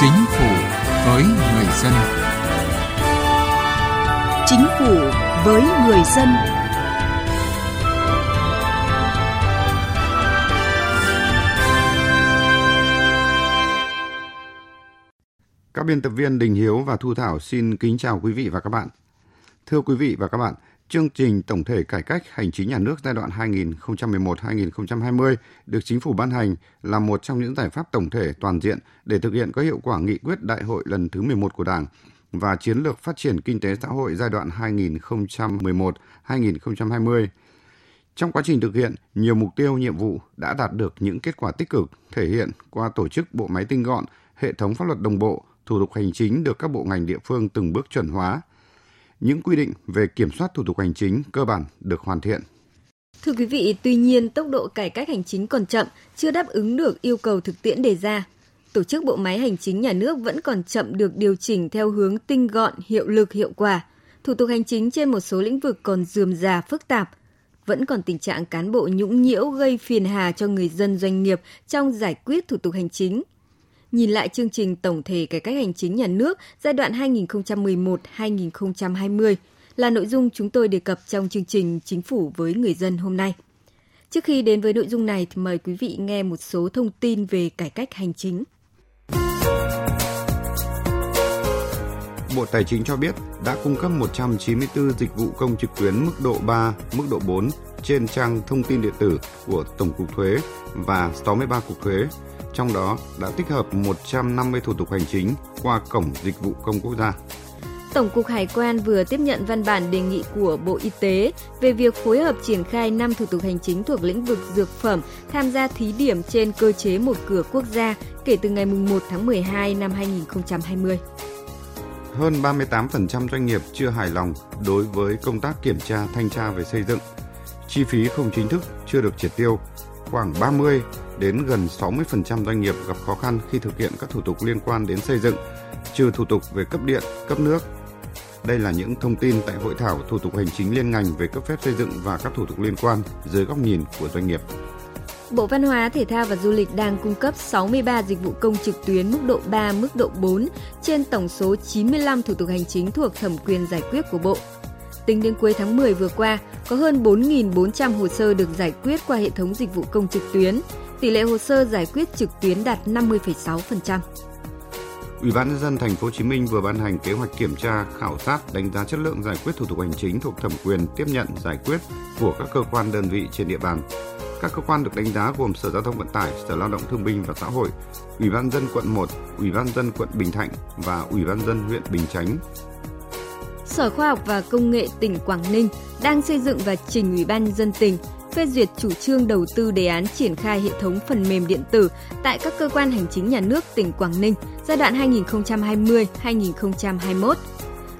Chính phủ với người dân. Chính phủ với người dân. Các biên tập viên Đình Hiếu và Thu Thảo xin kính chào quý vị và các bạn. Thưa quý vị và các bạn, chương trình tổng thể cải cách hành chính nhà nước giai đoạn 2011-2020 được Chính phủ ban hành là một trong những giải pháp tổng thể toàn diện để thực hiện có hiệu quả nghị quyết Đại hội lần thứ 11 của Đảng và chiến lược phát triển kinh tế xã hội giai đoạn 2011-2020. Trong quá trình thực hiện, nhiều mục tiêu, nhiệm vụ đã đạt được những kết quả tích cực, thể hiện qua tổ chức bộ máy tinh gọn, hệ thống pháp luật đồng bộ, thủ tục hành chính được các bộ ngành địa phương từng bước chuẩn hóa. Những quy định về kiểm soát thủ tục hành chính cơ bản được hoàn thiện. Thưa quý vị, tuy nhiên tốc độ cải cách hành chính còn chậm, chưa đáp ứng được yêu cầu thực tiễn đề ra. Tổ chức bộ máy hành chính nhà nước vẫn còn chậm được điều chỉnh theo hướng tinh gọn, hiệu lực, hiệu quả. Thủ tục hành chính trên một số lĩnh vực còn rườm rà, phức tạp. Vẫn còn tình trạng cán bộ nhũng nhiễu gây phiền hà cho người dân, doanh nghiệp trong giải quyết thủ tục hành chính. Nhìn lại chương trình tổng thể cải cách hành chính nhà nước giai đoạn 2011-2020 là nội dung chúng tôi đề cập trong chương trình Chính phủ với người dân hôm nay. Trước khi đến với nội dung này thì mời quý vị nghe một số thông tin về cải cách hành chính. Bộ Tài chính cho biết đã cung cấp 194 dịch vụ công trực tuyến mức độ 3, mức độ 4 trên trang thông tin điện tử của Tổng cục Thuế và 63 cục thuế. Trong đó đã tích hợp 150 thủ tục hành chính qua Cổng Dịch vụ Công Quốc gia. Tổng cục Hải quan vừa tiếp nhận văn bản đề nghị của Bộ Y tế về việc phối hợp triển khai 5 thủ tục hành chính thuộc lĩnh vực dược phẩm tham gia thí điểm trên cơ chế một cửa quốc gia kể từ ngày 1 tháng 12 năm 2020. Hơn 38% doanh nghiệp chưa hài lòng đối với công tác kiểm tra, thanh tra về xây dựng. Chi phí không chính thức chưa được triệt tiêu. Khoảng 30 đến gần 60% doanh nghiệp gặp khó khăn khi thực hiện các thủ tục liên quan đến xây dựng, trừ thủ tục về cấp điện, cấp nước. Đây là những thông tin tại Hội thảo Thủ tục Hành chính liên ngành về cấp phép xây dựng và các thủ tục liên quan dưới góc nhìn của doanh nghiệp. Bộ Văn hóa, Thể thao và Du lịch đang cung cấp 63 dịch vụ công trực tuyến mức độ 3, mức độ 4 trên tổng số 95 thủ tục hành chính thuộc thẩm quyền giải quyết của Bộ. Tính đến cuối tháng 10 vừa qua, có hơn 4.400 hồ sơ được giải quyết qua hệ thống dịch vụ công trực tuyến. Tỷ lệ hồ sơ giải quyết trực tuyến đạt 50,6%. Ủy ban nhân dân thành phố Hồ Chí Minh vừa ban hành kế hoạch kiểm tra, khảo sát, đánh giá chất lượng giải quyết thủ tục hành chính thuộc thẩm quyền tiếp nhận giải quyết của các cơ quan đơn vị trên địa bàn. Các cơ quan được đánh giá gồm Sở Giao thông Vận tải, Sở Lao động Thương binh và Xã hội, Ủy ban nhân dân quận 1, Ủy ban nhân dân quận Bình Thạnh và Ủy ban nhân dân huyện Bình Chánh. Sở Khoa học và Công nghệ tỉnh Quảng Ninh đang xây dựng và trình Ủy ban nhân dân tỉnh phê duyệt chủ trương đầu tư đề án triển khai hệ thống phần mềm điện tử tại các cơ quan hành chính nhà nước tỉnh Quảng Ninh giai đoạn 2020-2021.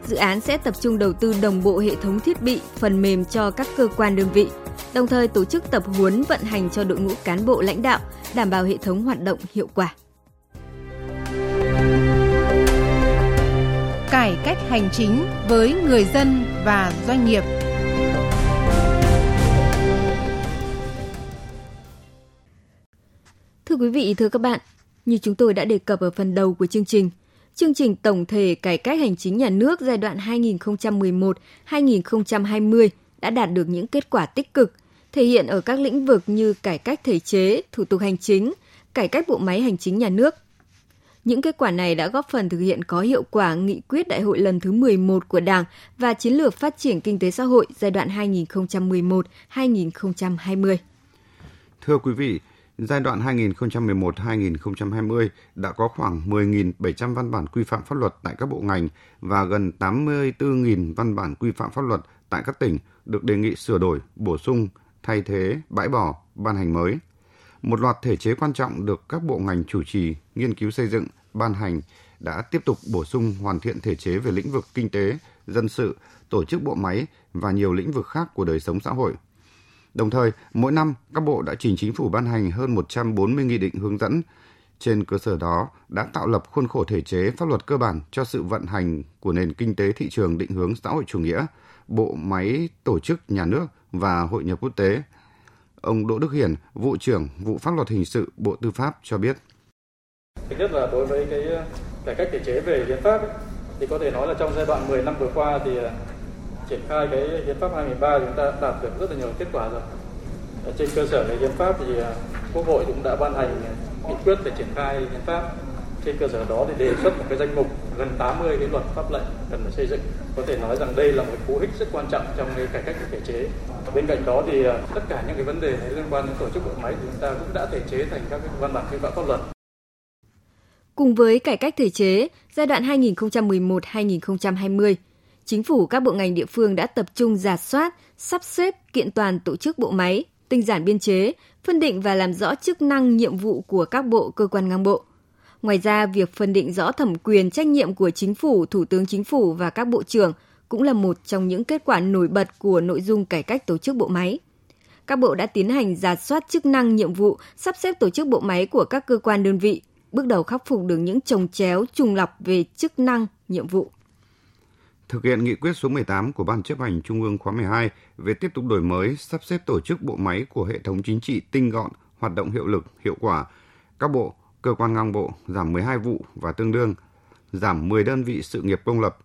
Dự án sẽ tập trung đầu tư đồng bộ hệ thống thiết bị, phần mềm cho các cơ quan đơn vị, đồng thời tổ chức tập huấn vận hành cho đội ngũ cán bộ lãnh đạo, đảm bảo hệ thống hoạt động hiệu quả. Cải cách hành chính với người dân và doanh nghiệp. Thưa quý vị, thưa các bạn, như chúng tôi đã đề cập ở phần đầu của chương trình tổng thể cải cách hành chính nhà nước giai đoạn 2011-2020 đã đạt được những kết quả tích cực, thể hiện ở các lĩnh vực như cải cách thể chế, thủ tục hành chính, cải cách bộ máy hành chính nhà nước. Những kết quả này đã góp phần thực hiện có hiệu quả nghị quyết Đại hội lần thứ 11 của Đảng và chiến lược phát triển kinh tế xã hội giai đoạn 2011-2020. Thưa quý vị, giai đoạn 2011-2020 đã có khoảng 10.700 văn bản quy phạm pháp luật tại các bộ ngành và gần 84.000 văn bản quy phạm pháp luật tại các tỉnh được đề nghị sửa đổi, bổ sung, thay thế, bãi bỏ, ban hành mới. Một loạt thể chế quan trọng được các bộ ngành chủ trì, nghiên cứu xây dựng, ban hành đã tiếp tục bổ sung hoàn thiện thể chế về lĩnh vực kinh tế, dân sự, tổ chức bộ máy và nhiều lĩnh vực khác của đời sống xã hội. Đồng thời, mỗi năm, các bộ đã trình Chính phủ ban hành hơn 140 nghị định hướng dẫn. Trên cơ sở đó, đã tạo lập khuôn khổ thể chế pháp luật cơ bản cho sự vận hành của nền kinh tế thị trường định hướng xã hội chủ nghĩa, bộ máy tổ chức nhà nước và hội nhập quốc tế. Ông Đỗ Đức Hiển, Vụ trưởng Vụ Pháp luật Hình sự, Bộ Tư pháp cho biết. Thứ nhất là đối với cái cải cách thể chế về hiến pháp ấy, thì có thể nói là trong giai đoạn 10 năm vừa qua thì triển khai cái hiến pháp 2013 chúng ta đạt được rất là nhiều kết quả rồi. Trên cơ sở cái hiến pháp thì Quốc hội cũng đã ban hành nghị quyết về triển khai hiến pháp. Trên cơ sở đó thì đề xuất một cái danh mục gần 80 cái luật pháp lệnh cần phải xây dựng. Có thể nói rằng đây là một cú hích rất quan trọng trong cái cải cách thể chế. Bên cạnh đó thì tất cả những cái vấn đề liên quan đến tổ chức bộ máy thì chúng ta cũng đã thể chế thành các cái văn bản quy phạm pháp luật. Cùng với cải cách thể chế, giai đoạn 2011-2020, Chính phủ các bộ ngành địa phương đã tập trung rà soát, sắp xếp, kiện toàn tổ chức bộ máy, tinh giản biên chế, phân định và làm rõ chức năng, nhiệm vụ của các bộ, cơ quan ngang bộ. Ngoài ra, việc phân định rõ thẩm quyền, trách nhiệm của Chính phủ, Thủ tướng Chính phủ và các bộ trưởng cũng là một trong những kết quả nổi bật của nội dung cải cách tổ chức bộ máy. Các bộ đã tiến hành rà soát chức năng, nhiệm vụ, sắp xếp tổ chức bộ máy của các cơ quan đơn vị, bước đầu khắc phục được những chồng chéo, trùng lặp về chức năng, nhiệm vụ. Thực hiện nghị quyết số 18 của Ban Chấp hành Trung ương khóa 12 về tiếp tục đổi mới, sắp xếp tổ chức bộ máy của hệ thống chính trị tinh gọn, hoạt động hiệu lực, hiệu quả, các bộ, cơ quan ngang bộ giảm 12 vụ và tương đương, giảm 10 đơn vị sự nghiệp công lập.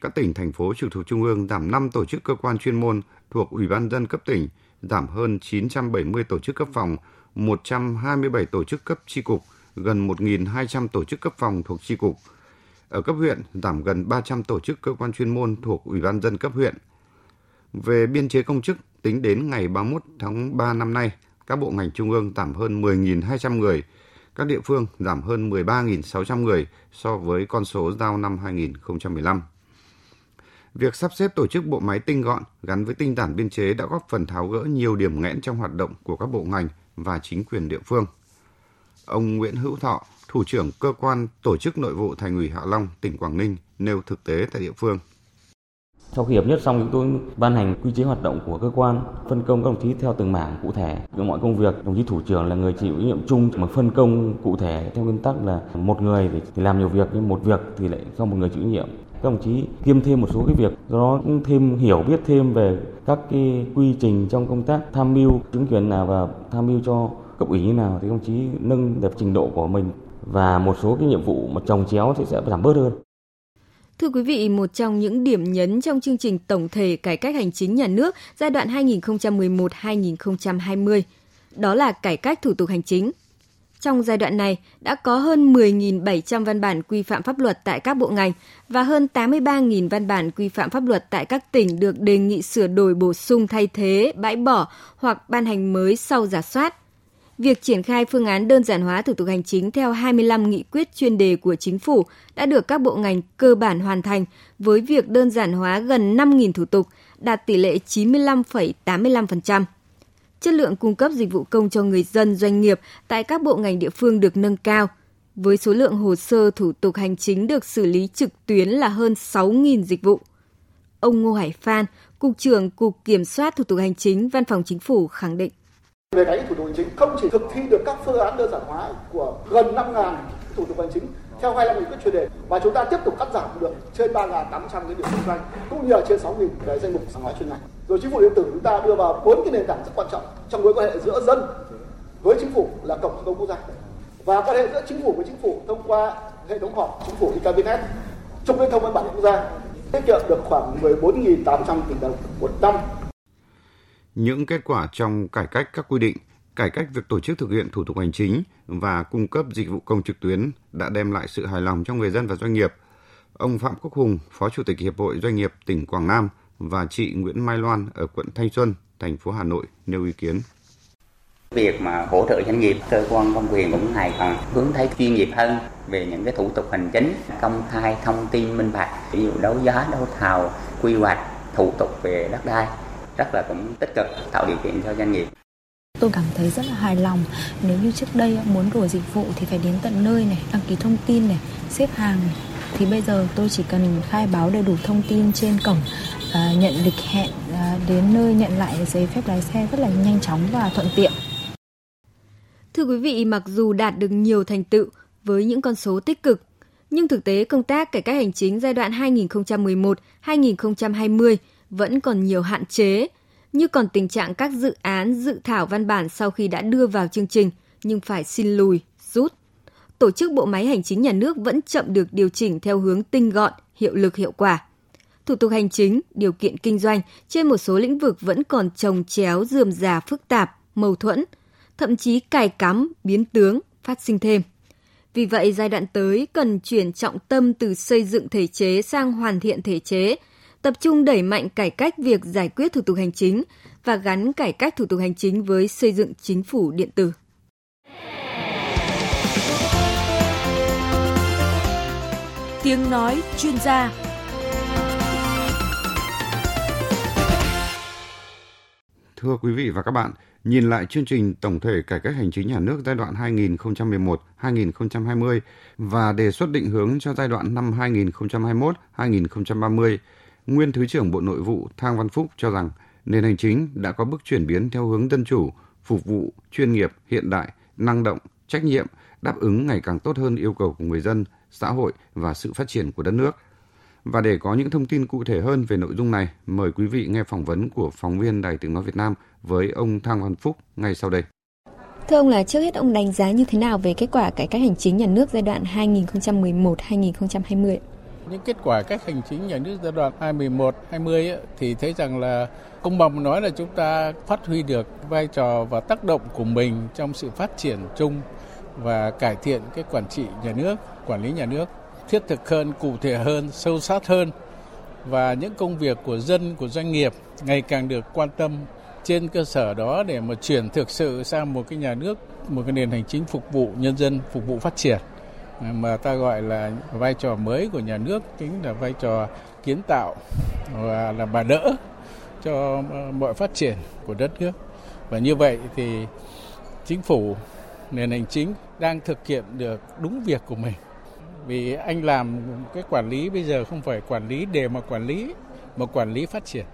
Các tỉnh, thành phố trực thuộc Trung ương giảm 5 tổ chức cơ quan chuyên môn thuộc Ủy ban nhân dân cấp tỉnh, giảm hơn 970 tổ chức cấp phòng, 127 tổ chức cấp chi cục, gần 1.200 tổ chức cấp phòng thuộc chi cục. Ở cấp huyện, giảm gần 300 tổ chức cơ quan chuyên môn thuộc Ủy ban nhân dân cấp huyện. Về biên chế công chức, tính đến ngày 31 tháng 3 năm nay, các bộ ngành trung ương giảm hơn 10.200 người, các địa phương giảm hơn 13.600 người so với con số giao năm 2015. Việc sắp xếp tổ chức bộ máy tinh gọn gắn với tinh giản biên chế đã góp phần tháo gỡ nhiều điểm nghẽn trong hoạt động của các bộ ngành và chính quyền địa phương. Ông Nguyễn Hữu Thọ, Thủ trưởng Cơ quan Tổ chức Nội vụ Thành ủy Hạ Long, tỉnh Quảng Ninh nêu thực tế tại địa phương. Sau khi hợp nhất xong, chúng tôi ban hành quy chế hoạt động của cơ quan, phân công các đồng chí theo từng mảng cụ thể. Trong mọi công việc, đồng chí thủ trưởng là người chịu trách nhiệm chung mà phân công cụ thể theo nguyên tắc là một người thì làm nhiều việc, nhưng một việc thì lại do một người chịu trách nhiệm. Các đồng chí kiêm thêm một số cái việc, do đó cũng thêm hiểu biết thêm về các cái quy trình trong công tác tham mưu chính quyền nào và tham mưu cho cấp ủy như nào thì đồng chí nâng được trình độ của mình và một số cái nhiệm vụ mà chồng chéo thì sẽ giảm bớt hơn. Thưa quý vị, một trong những điểm nhấn trong chương trình tổng thể cải cách hành chính nhà nước giai đoạn 2011-2020, đó là cải cách thủ tục hành chính. Trong giai đoạn này, đã có hơn 10.700 văn bản quy phạm pháp luật tại các bộ ngành và hơn 83.000 văn bản quy phạm pháp luật tại các tỉnh được đề nghị sửa đổi, bổ sung, thay thế, bãi bỏ hoặc ban hành mới sau rà soát. Việc triển khai phương án đơn giản hóa thủ tục hành chính theo 25 nghị quyết chuyên đề của Chính phủ đã được các bộ ngành cơ bản hoàn thành với việc đơn giản hóa gần 5.000 thủ tục, đạt tỷ lệ 95,85%. Chất lượng cung cấp dịch vụ công cho người dân, doanh nghiệp tại các bộ ngành địa phương được nâng cao, với số lượng hồ sơ thủ tục hành chính được xử lý trực tuyến là hơn 6.000 dịch vụ. Ông Ngô Hải Phan, Cục trưởng Cục Kiểm soát Thủ tục Hành chính, Văn phòng Chính phủ khẳng định. Về cải cách thủ tục hành chính không chỉ thực thi được các phương án đơn giản hóa của gần 5.000 thủ tục hành chính theo 25 nghị quyết chuyên đề và chúng ta tiếp tục cắt giảm được trên 3.800 cái điểm kinh doanh cũng như là trên 6.000 cái danh mục sản hóa chuyên ngành. Rồi chính phủ điện tử chúng ta đưa vào 4 cái nền tảng rất quan trọng trong mối quan hệ giữa dân với chính phủ là cổng thông quốc gia và quan hệ giữa chính phủ với chính phủ thông qua hệ thống họp chính phủ e-cabinet, trung liên thông văn bản quốc gia, tiết kiệm được khoảng 14.800 tỷ đồng một năm. Những kết quả trong cải cách các quy định, cải cách việc tổ chức thực hiện thủ tục hành chính và cung cấp dịch vụ công trực tuyến đã đem lại sự hài lòng cho người dân và doanh nghiệp. Ông Phạm Quốc Hùng, Phó Chủ tịch Hiệp hội Doanh nghiệp tỉnh Quảng Nam và chị Nguyễn Mai Loan ở quận Thanh Xuân, thành phố Hà Nội nêu ý kiến. Việc mà hỗ trợ doanh nghiệp, cơ quan công quyền cũng ngày càng hướng thấy chuyên nghiệp hơn về những cái thủ tục hành chính, công khai thông tin minh bạch, ví dụ đấu giá, đấu thầu, quy hoạch, thủ tục về đất đai. Rất là cũng tích cực tạo điều kiện cho doanh nghiệp. Tôi cảm thấy rất là hài lòng. Nếu như trước đây muốn đổi dịch vụ thì phải đến tận nơi này, đăng ký thông tin này, xếp hàng này. Thì bây giờ tôi chỉ cần khai báo đầy đủ thông tin trên cổng, nhận lịch hẹn, đến nơi nhận lại giấy phép lái xe rất là nhanh chóng và thuận tiện. Thưa quý vị, mặc dù đạt được nhiều thành tựu với những con số tích cực, nhưng thực tế công tác cải cách hành chính giai đoạn 2011-2020 vẫn còn nhiều hạn chế, như còn tình trạng các dự án, dự thảo văn bản sau khi đã đưa vào chương trình nhưng phải xin lùi, rút. tổ chức bộ máy hành chính nhà nước vẫn chậm được điều chỉnh theo hướng tinh gọn, hiệu lực hiệu quả. Thủ tục hành chính, điều kiện kinh doanh trên một số lĩnh vực vẫn còn chồng chéo, rườm rà, phức tạp, mâu thuẫn, thậm chí cài cắm, biến tướng, phát sinh thêm. Vì vậy, giai đoạn tới cần chuyển trọng tâm từ xây dựng thể chế sang hoàn thiện thể chế, tập trung đẩy mạnh cải cách việc giải quyết thủ tục hành chính và gắn cải cách thủ tục hành chính với xây dựng chính phủ điện tử. Tiếng nói chuyên gia. Thưa quý vị và các bạn, nhìn lại chương trình tổng thể cải cách hành chính nhà nước giai đoạn 2011-2020 và đề xuất định hướng cho giai đoạn năm 2021-2030, nguyên Thứ trưởng Bộ Nội vụ Thang Văn Phúc cho rằng nền hành chính đã có bước chuyển biến theo hướng dân chủ, phục vụ, chuyên nghiệp, hiện đại, năng động, trách nhiệm, đáp ứng ngày càng tốt hơn yêu cầu của người dân, xã hội và sự phát triển của đất nước. Và để có những thông tin cụ thể hơn về nội dung này, mời quý vị nghe phỏng vấn của phóng viên Đài Tiếng Nói Việt Nam với ông Thang Văn Phúc ngay sau đây. Thưa ông, là trước hết ông đánh giá như thế nào về kết quả cải cách hành chính nhà nước giai đoạn 2011-2020? Những kết quả cải cách hành chính nhà nước giai đoạn 2011-2020 thì thấy rằng là công bằng nói là chúng ta phát huy được vai trò và tác động của mình trong sự phát triển chung và cải thiện cái quản trị nhà nước, quản lý nhà nước. Thiết thực hơn, cụ thể hơn, sâu sát hơn và những công việc của dân, của doanh nghiệp ngày càng được quan tâm trên cơ sở đó để mà chuyển thực sự sang một cái nhà nước, một cái nền hành chính phục vụ nhân dân, phục vụ phát triển mà ta gọi là vai trò mới của nhà nước, chính là vai trò kiến tạo và là bà đỡ cho mọi phát triển của đất nước. Và như vậy thì chính phủ, nền hành chính đang thực hiện được đúng việc của mình. Vì anh làm cái quản lý bây giờ không phải quản lý để mà quản lý phát triển.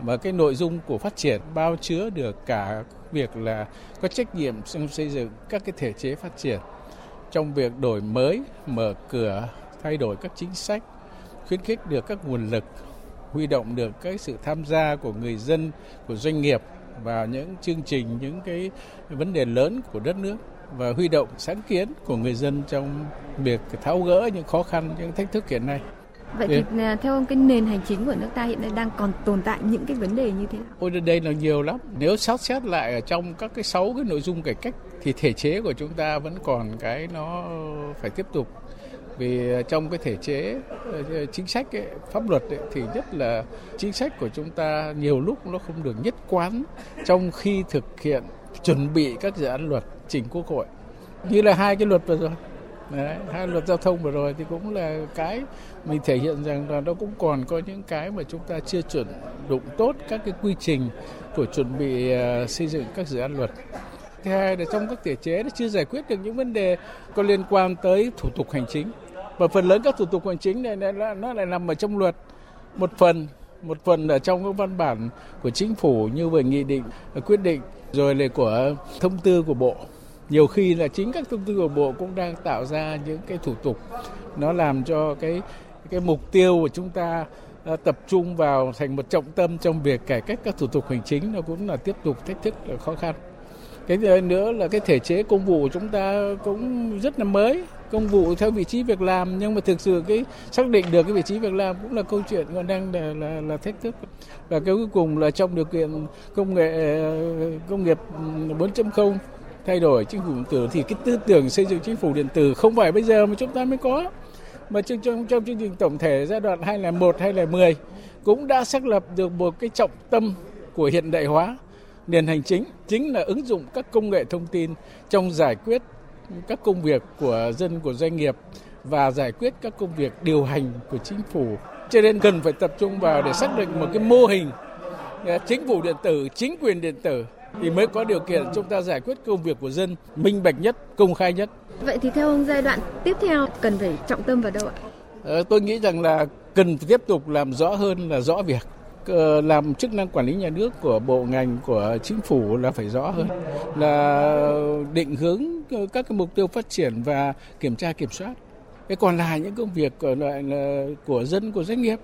Và cái nội dung của phát triển bao chứa được cả việc là có trách nhiệm trong xây dựng các cái thể chế phát triển, trong việc đổi mới, mở cửa, thay đổi các chính sách, khuyến khích được các nguồn lực, huy động được cái sự tham gia của người dân, của doanh nghiệp vào những chương trình, những cái vấn đề lớn của đất nước. Và huy động sáng kiến của người dân trong việc tháo gỡ những khó khăn, những thách thức hiện nay. Vậy thì theo ông, cái nền hành chính của nước ta hiện nay đang còn tồn tại những cái vấn đề như thế nào? Đây là nhiều lắm. Nếu xét xét lại ở trong các cái 6 cái nội dung cải cách thì thể chế của chúng ta vẫn còn cái nó phải tiếp tục. Vì trong cái thể chế chính sách ấy, pháp luật ấy, thì nhất là chính sách của chúng ta nhiều lúc nó không được nhất quán trong khi thực hiện chuẩn bị các dự án luật trình Quốc hội, như là 2 cái luật vừa rồi. Đấy, 2 luật giao thông vừa rồi thì cũng là cái mình thể hiện rằng là nó cũng còn có những cái mà chúng ta chưa chuẩn đụng tốt các cái quy trình của chuẩn bị xây dựng các dự án luật. Thứ hai là trong các thể chế nó chưa giải quyết được những vấn đề có liên quan tới thủ tục hành chính, và phần lớn các thủ tục hành chính này nó lại nằm ở trong luật một phần ở trong các văn bản của chính phủ như về nghị định, quyết định, rồi là của thông tư của bộ. Nhiều khi là chính các thông tư của bộ cũng đang tạo ra những cái thủ tục nó làm cho cái mục tiêu của chúng ta tập trung vào thành một trọng tâm trong việc cải cách các thủ tục hành chính nó cũng là tiếp tục thách thức và khó khăn. Cái nữa là cái thể chế công vụ của chúng ta cũng rất là mới, công vụ theo vị trí việc làm, nhưng mà thực sự cái xác định được cái vị trí việc làm cũng là câu chuyện còn đang là thách thức. Và cái cuối cùng là trong điều kiện công nghiệp 4.0, thay đổi chính phủ điện tử thì cái tư tưởng xây dựng chính phủ điện tử không phải bây giờ mà chúng ta mới có, mà trong chương trình tổng thể giai đoạn 2001-2010 cũng đã xác lập được một cái trọng tâm của hiện đại hóa nền hành chính, chính là ứng dụng các công nghệ thông tin trong giải quyết các công việc của dân, của doanh nghiệp và giải quyết các công việc điều hành của chính phủ. Cho nên cần phải tập trung vào để xác định một cái mô hình chính phủ điện tử, chính quyền điện tử thì mới có điều kiện chúng ta giải quyết công việc của dân minh bạch nhất, công khai nhất. Vậy thì theo ông, giai đoạn tiếp theo cần phải trọng tâm vào đâu ạ? Tôi nghĩ rằng là cần tiếp tục làm rõ hơn là rõ việc. Làm chức năng quản lý nhà nước của bộ ngành, của chính phủ là phải rõ hơn, là định hướng các cái mục tiêu phát triển và kiểm tra kiểm soát. Cái còn lại những công việc của dân, của doanh nghiệp.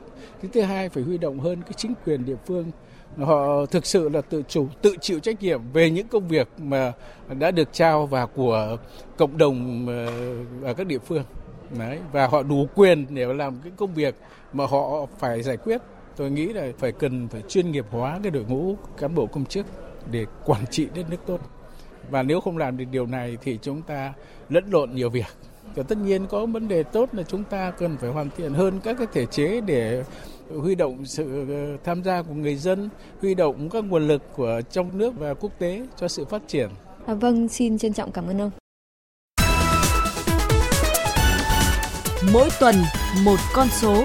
Thứ hai phải huy động hơn cái chính quyền địa phương họ thực sự là tự chủ, tự chịu trách nhiệm về những công việc mà đã được trao và của cộng đồng ở các địa phương. Đấy, và họ đủ quyền để làm cái công việc mà họ phải giải quyết. Tôi nghĩ là cần phải chuyên nghiệp hóa cái đội ngũ cán bộ công chức để quản trị đất nước tốt. Và nếu không làm được điều này thì chúng ta lẫn lộn nhiều việc. Và tất nhiên có vấn đề tốt là chúng ta cần phải hoàn thiện hơn các cái thể chế để huy động sự tham gia của người dân, huy động các nguồn lực của trong nước và quốc tế cho sự phát triển. Vâng, xin trân trọng cảm ơn ông. Mỗi tuần một con số.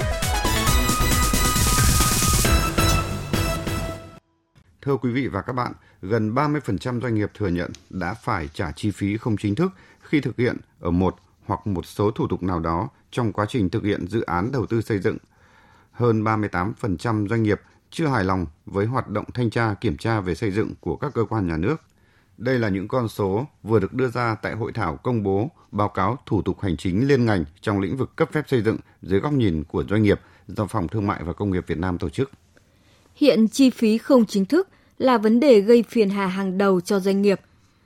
Thưa quý vị và các bạn, gần 30% doanh nghiệp thừa nhận đã phải trả chi phí không chính thức khi thực hiện ở một hoặc một số thủ tục nào đó trong quá trình thực hiện dự án đầu tư xây dựng. Hơn 38% doanh nghiệp chưa hài lòng với hoạt động thanh tra kiểm tra về xây dựng của các cơ quan nhà nước. Đây là những con số vừa được đưa ra tại hội thảo công bố báo cáo thủ tục hành chính liên ngành trong lĩnh vực cấp phép xây dựng dưới góc nhìn của doanh nghiệp do Phòng Thương mại và Công nghiệp Việt Nam tổ chức. Hiện chi phí không chính thức là vấn đề gây phiền hà hàng đầu cho doanh nghiệp,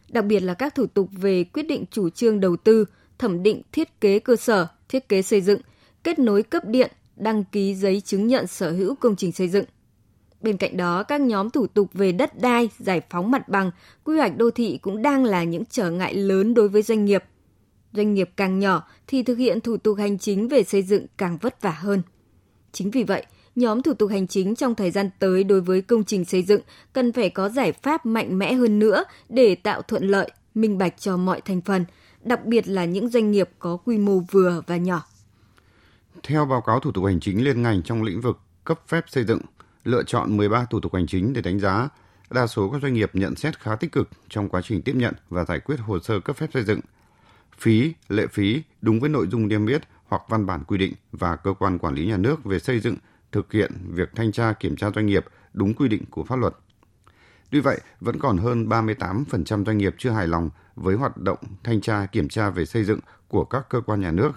đặc biệt là các thủ tục về quyết định chủ trương đầu tư, thẩm định thiết kế cơ sở, thiết kế xây dựng, kết nối cấp điện, đăng ký giấy chứng nhận sở hữu công trình xây dựng. Bên cạnh đó, các nhóm thủ tục về đất đai, giải phóng mặt bằng, quy hoạch đô thị cũng đang là những trở ngại lớn đối với doanh nghiệp. Doanh nghiệp càng nhỏ thì thực hiện thủ tục hành chính về xây dựng càng vất vả hơn. Chính vì vậy, nhóm thủ tục hành chính trong thời gian tới đối với công trình xây dựng cần phải có giải pháp mạnh mẽ hơn nữa để tạo thuận lợi, minh bạch cho mọi thành phần, đặc biệt là những doanh nghiệp có quy mô vừa và nhỏ. Theo báo cáo thủ tục hành chính liên ngành trong lĩnh vực cấp phép xây dựng, lựa chọn 13 thủ tục hành chính để đánh giá, đa số các doanh nghiệp nhận xét khá tích cực trong quá trình tiếp nhận và giải quyết hồ sơ cấp phép xây dựng. Phí, lệ phí đúng với nội dung niêm yết hoặc văn bản quy định và cơ quan quản lý nhà nước về xây dựng thực hiện việc thanh tra kiểm tra doanh nghiệp đúng quy định của pháp luật. Tuy vậy, vẫn còn hơn 38% doanh nghiệp chưa hài lòng với hoạt động thanh tra kiểm tra về xây dựng của các cơ quan nhà nước.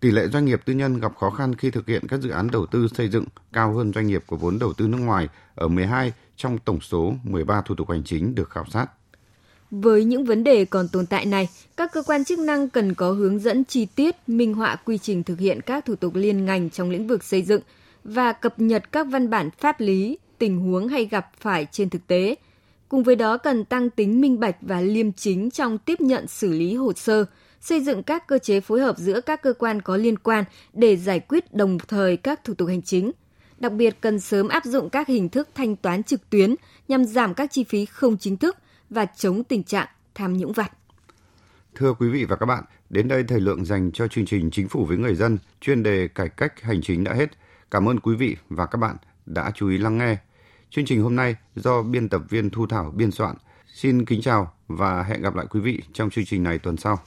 Tỷ lệ doanh nghiệp tư nhân gặp khó khăn khi thực hiện các dự án đầu tư xây dựng cao hơn doanh nghiệp có vốn đầu tư nước ngoài ở 12 trong tổng số 13 thủ tục hành chính được khảo sát. Với những vấn đề còn tồn tại này, các cơ quan chức năng cần có hướng dẫn chi tiết, minh họa quy trình thực hiện các thủ tục liên ngành trong lĩnh vực xây dựng và cập nhật các văn bản pháp lý, tình huống hay gặp phải trên thực tế. Cùng với đó cần tăng tính minh bạch và liêm chính trong tiếp nhận xử lý hồ sơ, xây dựng các cơ chế phối hợp giữa các cơ quan có liên quan để giải quyết đồng thời các thủ tục hành chính. Đặc biệt cần sớm áp dụng các hình thức thanh toán trực tuyến nhằm giảm các chi phí không chính thức và chống tình trạng tham nhũng vặt. Thưa quý vị và các bạn, đến đây thời lượng dành cho chương trình Chính phủ với người dân chuyên đề cải cách hành chính đã hết. Cảm ơn quý vị và các bạn đã chú ý lắng nghe. Chương trình hôm nay do biên tập viên Thu Thảo biên soạn. Xin kính chào và hẹn gặp lại quý vị trong chương trình này tuần sau.